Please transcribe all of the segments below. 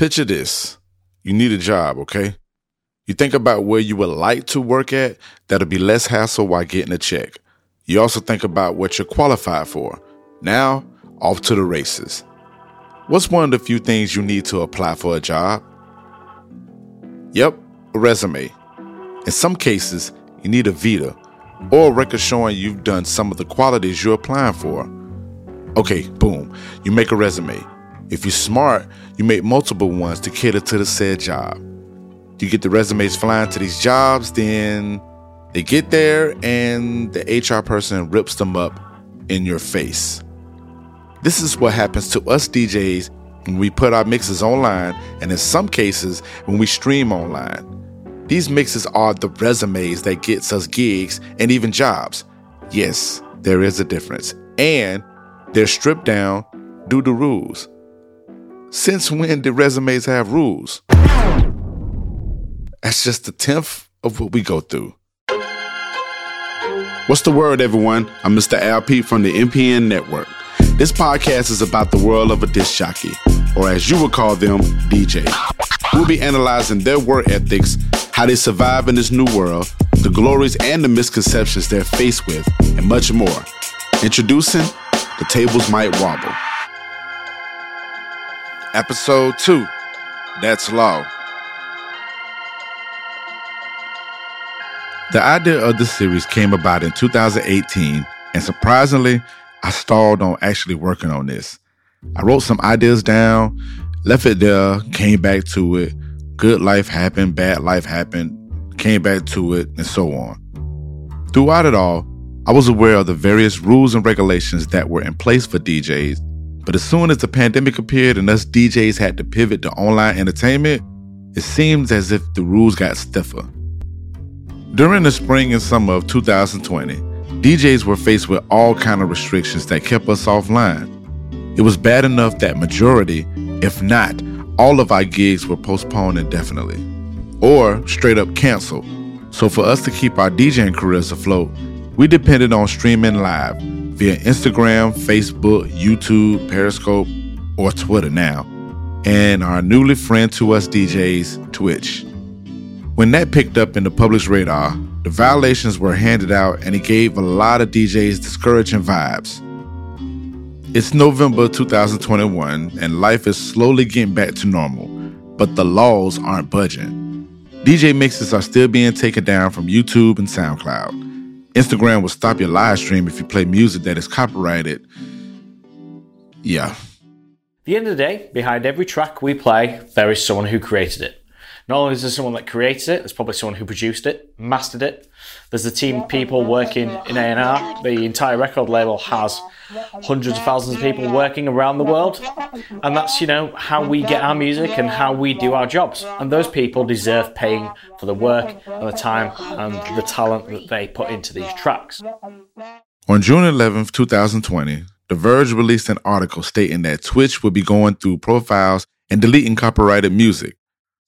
Picture this. You need a job, okay? You think about where you would like to work at that'll be less hassle while getting a check. You also think about what you're qualified for. Now, off to the races. What's one of the few things you need to apply for a job? Yep, a resume. In some cases, you need a vita or a record showing you've done some of the qualities you're applying for. Okay, boom, you make a resume. If you're smart, you make multiple ones to cater to the said job. You get the resumes flying to these jobs, then they get there and the HR person rips them up in your face. This is what happens to us DJs when we put our mixes online, and in some cases, when we stream online. These mixes are the resumes that gets us gigs and even jobs. Yes, there is a difference. And they're stripped down due to rules. Since when did resumes have rules? That's just the 10th of what we go through. What's the word, everyone? I'm Mr. Al Pete from the MPN Network. This podcast is about the world of a disc jockey, or as you would call them, DJ. We'll be analyzing their work ethics, how they survive in this new world, the glories and the misconceptions they're faced with, and much more. Introducing The Tables Might Wobble. Episode 2, That's Law. The idea of the series came about in 2018, and surprisingly, I stalled on actually working on this. I wrote some ideas down, left it there, came back to it. Good life happened, bad life happened, came back to it, and so on. Throughout it all, I was aware of the various rules and regulations that were in place for DJs, but as soon as the pandemic appeared and us DJs had to pivot to online entertainment, it seems as if the rules got stiffer. During the spring and summer of 2020, DJs were faced with all kinds of restrictions that kept us offline. It was bad enough that majority, if not all of our gigs, were postponed indefinitely or straight up canceled. So for us to keep our DJing careers afloat, we depended on streaming live via Instagram, Facebook, YouTube, Periscope, or Twitter now, and our newly friend to us DJs, Twitch. When that picked up in the public's radar, the violations were handed out, and it gave a lot of DJs discouraging vibes. It's November 2021, and life is slowly getting back to normal, but the laws aren't budging. DJ mixes are still being taken down from YouTube and SoundCloud. Instagram will stop your live stream if you play music that is copyrighted. Yeah. At the end of the day, behind every track we play, there is someone who created it. Not only is there someone that created it, there's probably someone who produced it, mastered it. There's a team of people working in A&R. The entire record label has hundreds of thousands of people working around the world. And that's, how we get our music and how we do our jobs. And those people deserve paying for the work and the time and the talent that they put into these tracks. On June 11th, 2020, The Verge released an article stating that Twitch would be going through profiles and deleting copyrighted music.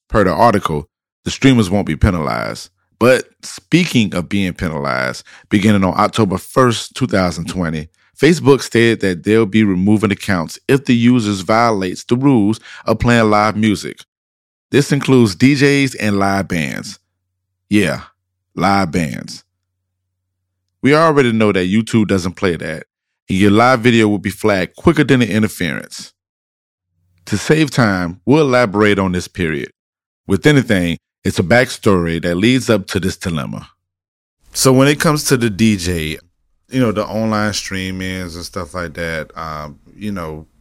Per the article, the streamers won't be penalized. But speaking of being penalized, beginning on October 1st, 2020, Facebook stated that they'll be removing accounts if the users violates the rules of playing live music. This includes DJs and live bands. Yeah, live bands. We already know that YouTube doesn't play that, and your live video will be flagged quicker than the interference. To save time, we'll elaborate on this period. With anything, it's a backstory that leads up to this dilemma. So when it comes to the DJ, the online streamings and stuff like that,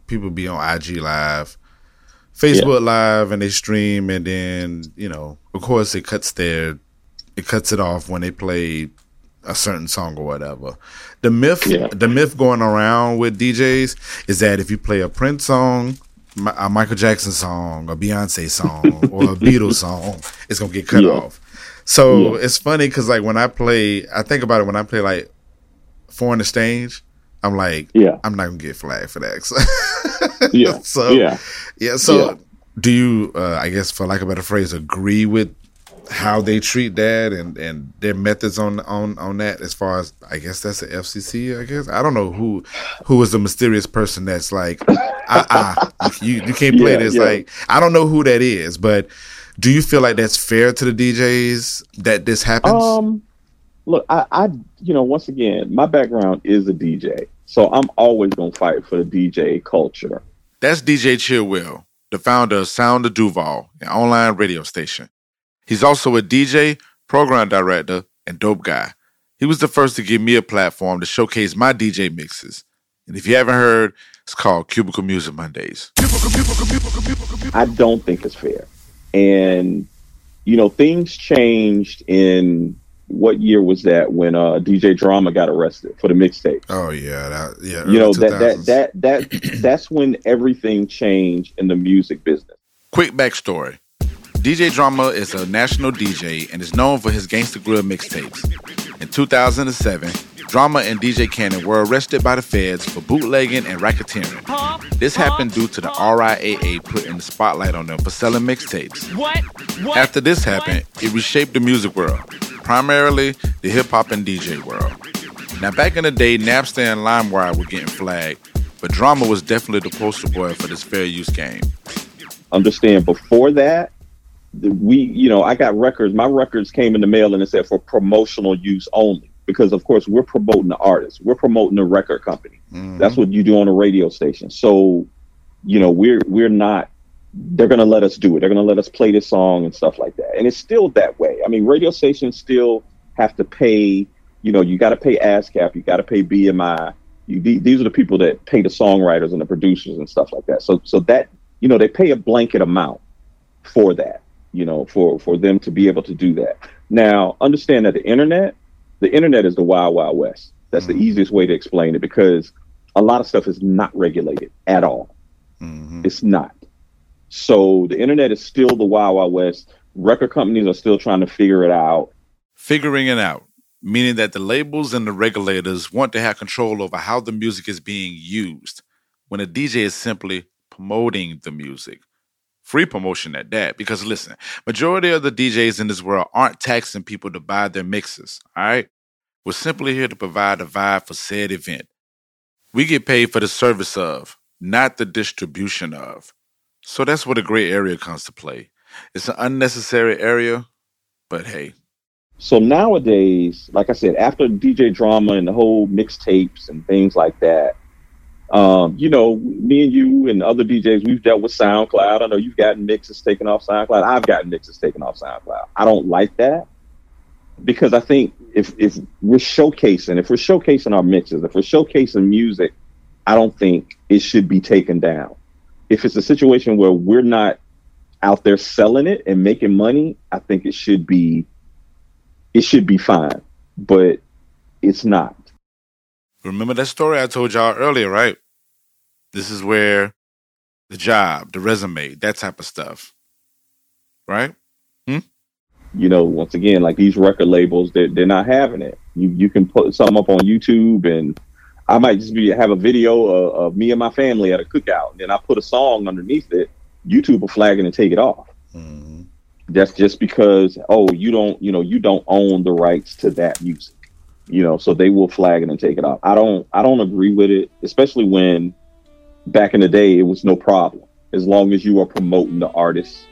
people be on IG Live, Facebook Live, and they stream, and then, of course it cuts it off when they play a certain song or whatever. The myth going around with DJs is that if you play a Prince song, a Michael Jackson song, a Beyonce song, or a Beatles song, it's going to get cut off. So it's funny because, when I think about it, when I play, Foreign Exchange, I'm like, I'm not going to get flagged for that. So do you, I guess for lack of a better phrase, agree with how they treat that and their methods on that, as far as, I guess that's the FCC, I guess. I don't know who is the mysterious person that's like, you can't play this. Yeah. Like, I don't know who that is, but do you feel like that's fair to the DJs that this happens? Look, I you know, once again, my background is a DJ, so I'm always going to fight for the DJ culture. That's DJ Chill Will, the founder of Sound of Duval, an online radio station. He's also a DJ, program director, and dope guy. He was the first to give me a platform to showcase my DJ mixes. And if you haven't heard, it's called Cubicle Music Mondays. I don't think it's fair. And, you know, things changed in... What year was that when DJ Drama got arrested for the mixtape? Oh yeah, you know, that's when everything changed in the music business. Quick backstory: DJ Drama is a national DJ and is known for his Gangsta Grill mixtapes. In 2007, Drama and DJ Cannon were arrested by the feds for bootlegging and racketeering. This happened due to the RIAA putting the spotlight on them for selling mixtapes. What? After this happened, it reshaped the music world, primarily the hip-hop and DJ world. Now, back in the day, Napster and LimeWire were getting flagged, but Drama was definitely the poster boy for this fair use game. Understand, before that, I got records. My records came in the mail and it said for promotional use only. Because, of course, we're promoting the artists. We're promoting the record company. Mm-hmm. That's what you do on a radio station. So, you know, we're not, they're going to let us do it. They're going to let us play this song and stuff like that. And it's still that way. I mean, radio stations still have to pay, you know, you got to pay ASCAP. You got to pay BMI. These are the people that pay the songwriters and the producers and stuff like that. So that, you know, they pay a blanket amount for that, you know, for them to be able to do that. Now, understand that the internet is the wild, wild west. That's the easiest way to explain it, because a lot of stuff is not regulated at all. Mm-hmm. It's not. So the internet is still the wild, wild west. Record companies are still trying to figure it out. Figuring it out, meaning that the labels and the regulators want to have control over how the music is being used, when a DJ is simply promoting the music. Free promotion at that, because listen, majority of the DJs in this world aren't taxing people to buy their mixes, all right? We're simply here to provide a vibe for said event. We get paid for the service of, not the distribution of. So that's where the gray area comes to play. It's an unnecessary area, but hey. So nowadays, like I said, after DJ Drama and the whole mixtapes and things like that, you know, me and you and other DJs, we've dealt with SoundCloud. I know you've gotten mixes taken off SoundCloud. I've gotten mixes taken off SoundCloud. I don't like that, because I think if we're showcasing our mixes, if we're showcasing music, I don't think it should be taken down. If it's a situation where we're not out there selling it and making money, I think it should be fine, but it's not. Remember that story I told y'all earlier, right? This is where the job, the resume, that type of stuff, right? You know, once again, like these record labels, they're not having it. You can put something up on YouTube, and I might just have a video of me and my family at a cookout, and then I put a song underneath it. YouTube will flag it and take it off. Mm-hmm. That's just because, you don't own the rights to that music. You know, so they will flag it and take it off. I don't agree with it, especially when back in the day it was no problem, as long as you are promoting the artist,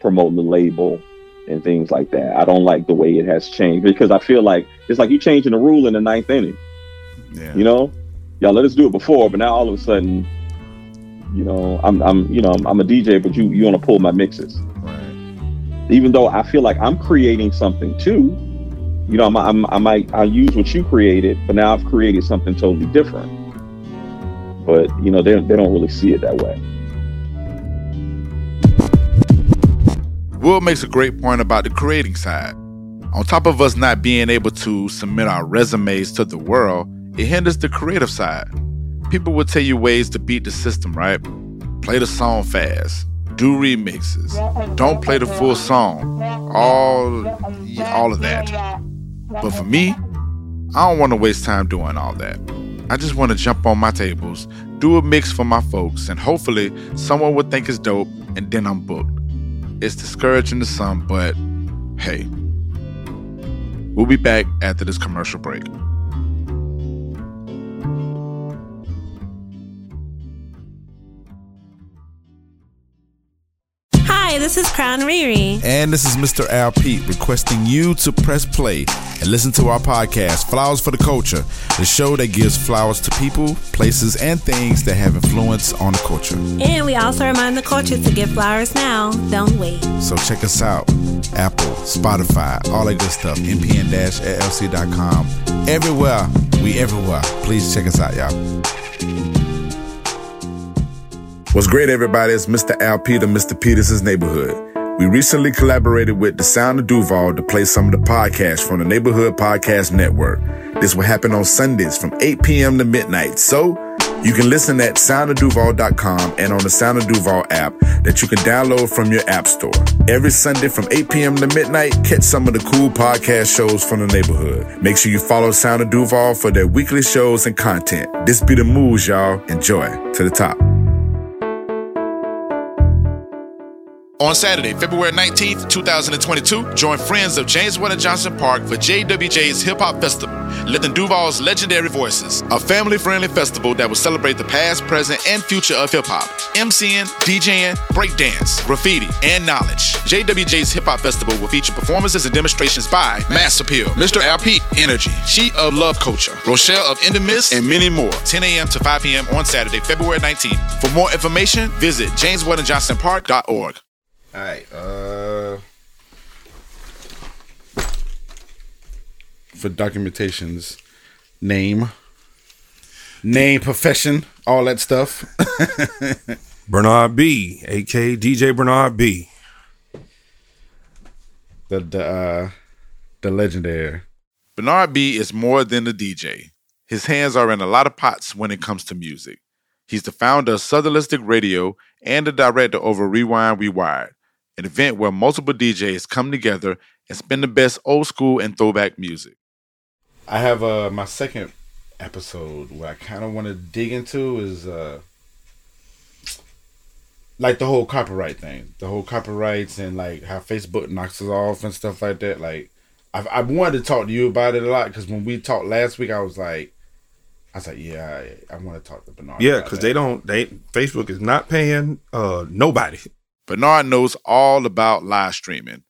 promoting the label, and things like that. I don't like the way it has changed, because I feel like it's like you changing the rule in the ninth inning. Yeah. You know, y'all let us do it before, but now all of a sudden, you know, I'm a DJ, but you want to pull my mixes, right? Even though I feel like I'm creating something too. You know, I use what you created, but now I've created something totally different. But, you know, they don't really see it that way. Will makes a great point about the creating side. On top of us not being able to submit our resumes to the world, it hinders the creative side. People will tell you ways to beat the system, right? Play the song fast. Do remixes. Don't play the full song. All of that. But for me, I don't want to waste time doing all that. I just want to jump on my tables, do a mix for my folks, and hopefully someone will think it's dope, and then I'm booked. It's discouraging to some, but hey. We'll be back after this commercial break. Hi, this is Crown Riri. And this is Mr. Al Pete requesting you to press play and listen to our podcast, Flowers for the Culture, the show that gives flowers to people, places, and things that have influence on the culture. And we also remind the culture to give flowers now. Don't wait. So check us out. Apple, Spotify, all that good stuff. mpn-llc.com. Everywhere. We everywhere. Please check us out, y'all. What's great, everybody? It's Mr. Al Pete of Mr. Peters' Neighborhood. We recently collaborated with the Sound of Duval to play some of the podcasts from the Neighborhood Podcast Network. This will happen on Sundays from 8 p.m. to midnight. So you can listen at soundofduval.com and on the Sound of Duval app that you can download from your app store. Every Sunday from 8 p.m. to midnight, catch some of the cool podcast shows from the neighborhood. Make sure you follow Sound of Duval for their weekly shows and content. This be the moves, y'all. Enjoy. To the top. On Saturday, February 19th, 2022, join friends of James Weldon Park for JWJ's Hip Hop Festival, Litton Duval's Legendary Voices, a family-friendly festival that will celebrate the past, present, and future of hip-hop, MCing, DJing, breakdance, graffiti, and knowledge. JWJ's Hip Hop Festival will feature performances and demonstrations by Mass Appeal, Mr. Al Pete, Energy, She of Love Culture, Rochelle of Endemist, and many more. 10 a.m. to 5 p.m. on Saturday, February 19th. For more information, visit jamesweldonjohnsonpark.org. All right, for documentations, name, profession, all that stuff. Bernard B, a.k.a. DJ Bernard B. The legendary. Bernard B is more than a DJ. His hands are in a lot of pots when it comes to music. He's the founder of Southernlistic Radio and the director over Rewind Rewired, an event where multiple DJs come together and spin the best old school and throwback music. I have my second episode where I kind of want to dig into is like the whole copyright thing, the whole copyrights and like how Facebook knocks us off and stuff like that. Like I've wanted to talk to you about it a lot because when we talked last week, I was like, yeah, I want to talk to Bernard. Yeah, because Facebook is not paying nobody. Bernard knows all about live streaming.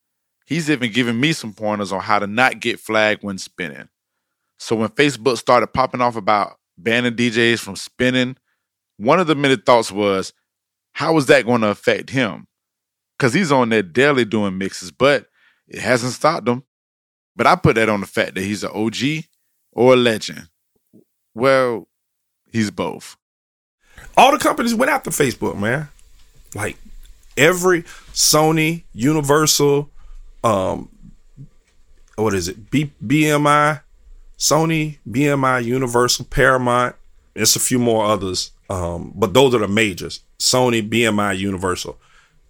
He's even given me some pointers on how to not get flagged when spinning. So when Facebook started popping off about banning DJs from spinning, one of the many thoughts was, how is that going to affect him? Because he's on there daily doing mixes, but it hasn't stopped him. But I put that on the fact that he's an OG or a legend. Well, he's both. All the companies went after Facebook, man. Like every Sony, Universal, what is it? BMI, Sony, BMI, Universal, Paramount. It's a few more others, but those are the majors. Sony, BMI, Universal.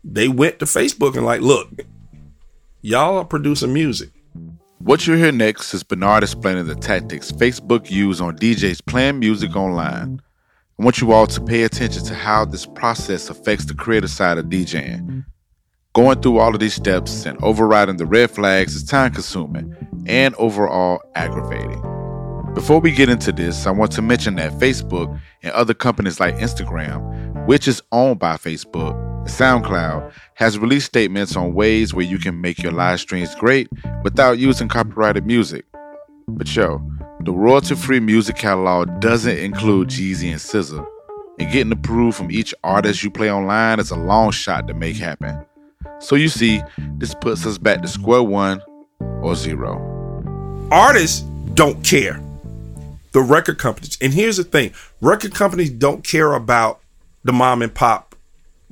They went to Facebook and like, look, y'all are producing music. What you hear next is Bernard explaining the tactics Facebook use on DJs playing music online. I want you all to pay attention to how this process affects the creative side of DJing. Going through all of these steps and overriding the red flags is time-consuming and overall aggravating. Before we get into this, I want to mention that Facebook and other companies like Instagram, which is owned by Facebook, SoundCloud has released statements on ways where you can make your live streams great without using copyrighted music. But yo, the royalty-free music catalog doesn't include Jeezy and SZA, and getting approved from each artist you play online is a long shot to make happen. So you see, this puts us back to square one or zero. Artists don't care. The record companies, and here's the thing, record companies don't care about the mom and pop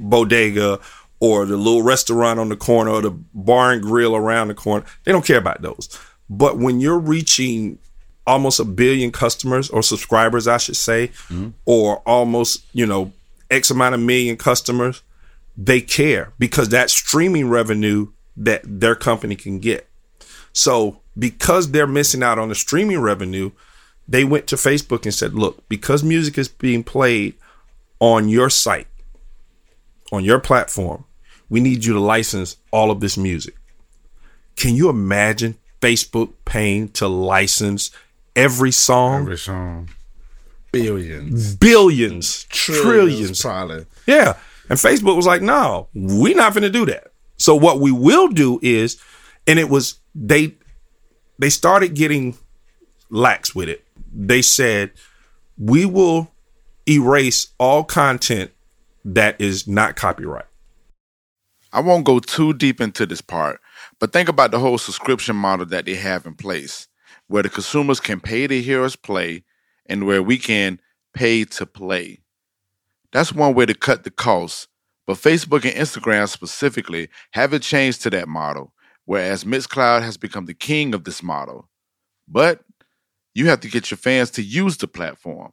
bodega or the little restaurant on the corner or the bar and grill around the corner. They don't care about those. But when you're reaching almost 1 billion customers or subscribers, I should say, or almost, X amount of million customers, they care because that's streaming revenue that their company can get. So because they're missing out on the streaming revenue, they went to Facebook and said, look, because music is being played on your site, on your platform, we need you to license all of this music. Can you imagine Facebook paying to license every song? Every song. Billions. Trillions. Probably. Yeah. And Facebook was like, no, we're not going to do that. So what we will do is, and it was, they started getting lax with it. They said, we will erase all content that is not copyright. I won't go too deep into this part, but think about the whole subscription model that they have in place, where the consumers can pay to hear us play and where we can pay to play. That's one way to cut the costs, but Facebook and Instagram specifically haven't changed to that model, whereas Mixcloud has become the king of this model. But you have to get your fans to use the platform.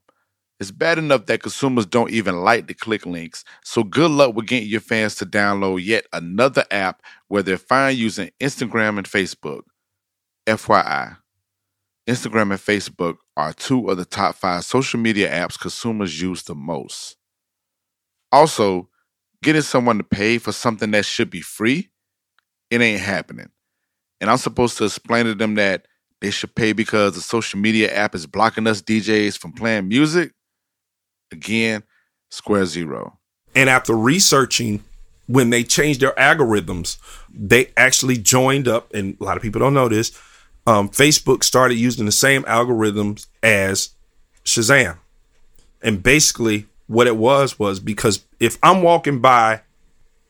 It's bad enough that consumers don't even like the click links, so good luck with getting your fans to download yet another app where they're fine using Instagram and Facebook. FYI, Instagram and Facebook are two of the top 5 social media apps consumers use the most. Also, getting someone to pay for something that should be free, it ain't happening. And I'm supposed to explain to them that they should pay because the social media app is blocking us DJs from playing music? Again, square zero. And after researching, when they changed their algorithms, they actually joined up, and a lot of people don't know this, Facebook started using the same algorithms as Shazam. And basically what it was because if I'm walking by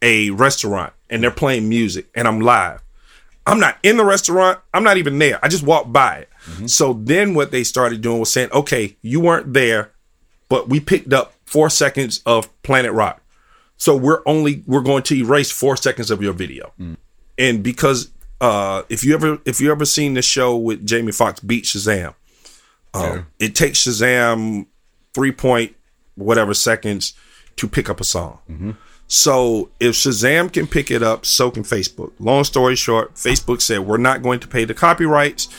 a restaurant and they're playing music and I'm live, I'm not in the restaurant. I'm not even there. I just walked by it. Mm-hmm. So then what they started doing was saying, okay, you weren't there, but we picked up 4 seconds of Planet Rock. So we're going to erase 4 seconds of your video. Mm. And because if you ever seen the show with Jamie Foxx, Beat Shazam, it takes Shazam 3 point whatever seconds to pick up a song. Mm-hmm. So if Shazam can pick it up, so can Facebook. Long story short, Facebook said, we're not going to pay the copyrights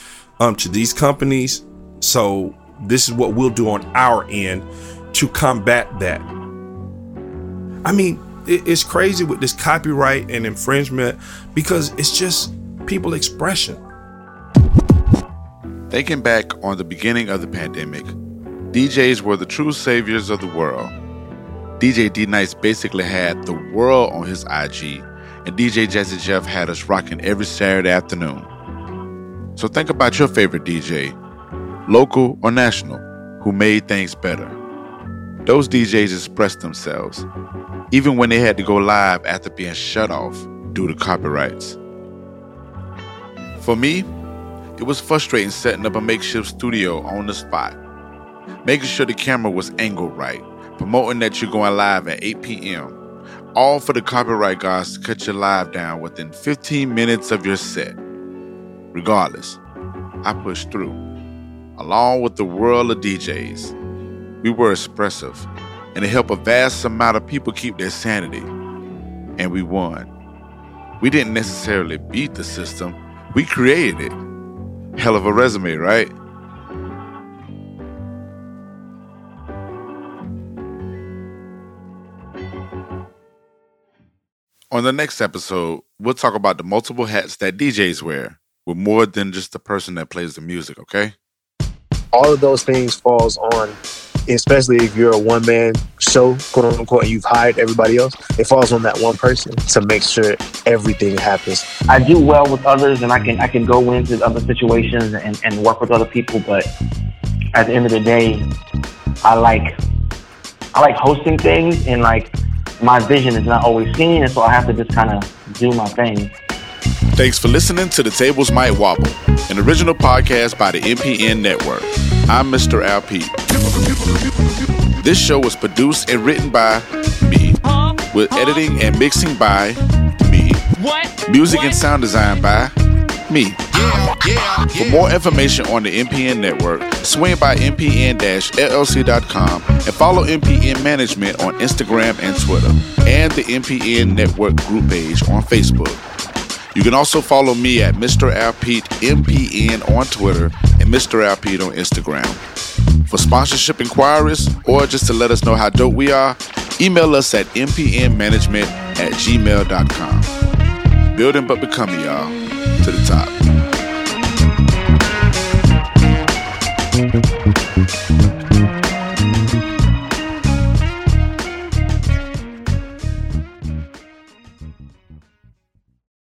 to these companies. So this is what we'll do on our end to combat that. I mean, it's crazy with this copyright and infringement because it's just people expression. Thinking back on the beginning of the pandemic, DJs were the true saviors of the world. DJ D-Nice basically had the world on his IG, and DJ Jazzy Jeff had us rocking every Saturday afternoon. So think about your favorite DJ, local or national, who made things better. Those DJs expressed themselves, even when they had to go live after being shut off due to copyrights. For me, it was frustrating setting up a makeshift studio on the spot, making sure the camera was angled right, promoting that you're going live at 8 p.m. All for the copyright guys to cut your live down within 15 minutes of your set. Regardless, I pushed through, along with the world of DJs. We were expressive, and it helped a vast amount of people keep their sanity. And we won. We didn't necessarily beat the system, we created it. Hell of a resume, right? On the next episode, we'll talk about the multiple hats that DJs wear. We're more than just the person that plays the music, okay? All of those things falls on, especially if you're a one-man show, quote-unquote, and you've hired everybody else. It falls on that one person to make sure everything happens. I do well with others, and I can go into other situations and work with other people, but at the end of the day, I like hosting things and like, my vision is not always seen, and so I have to just kind of do my thing. Thanks for listening to The Tables Might Wobble, an original podcast by the MPN Network. I'm Mr. Al Pete. This show was produced and written by me, with editing and mixing by me, music and sound design by me. For more information on the MPN Network, swing by mpn-llc.com and follow MPN Management on Instagram and Twitter, and the MPN Network group page on Facebook. You can also follow me at Mr. Al Pete MPN on Twitter and Mr. Al Pete on Instagram. For sponsorship inquiries or just to let us know how dope we are, email us at mpnmanagement@gmail.com. Building but becoming, y'all. to the top.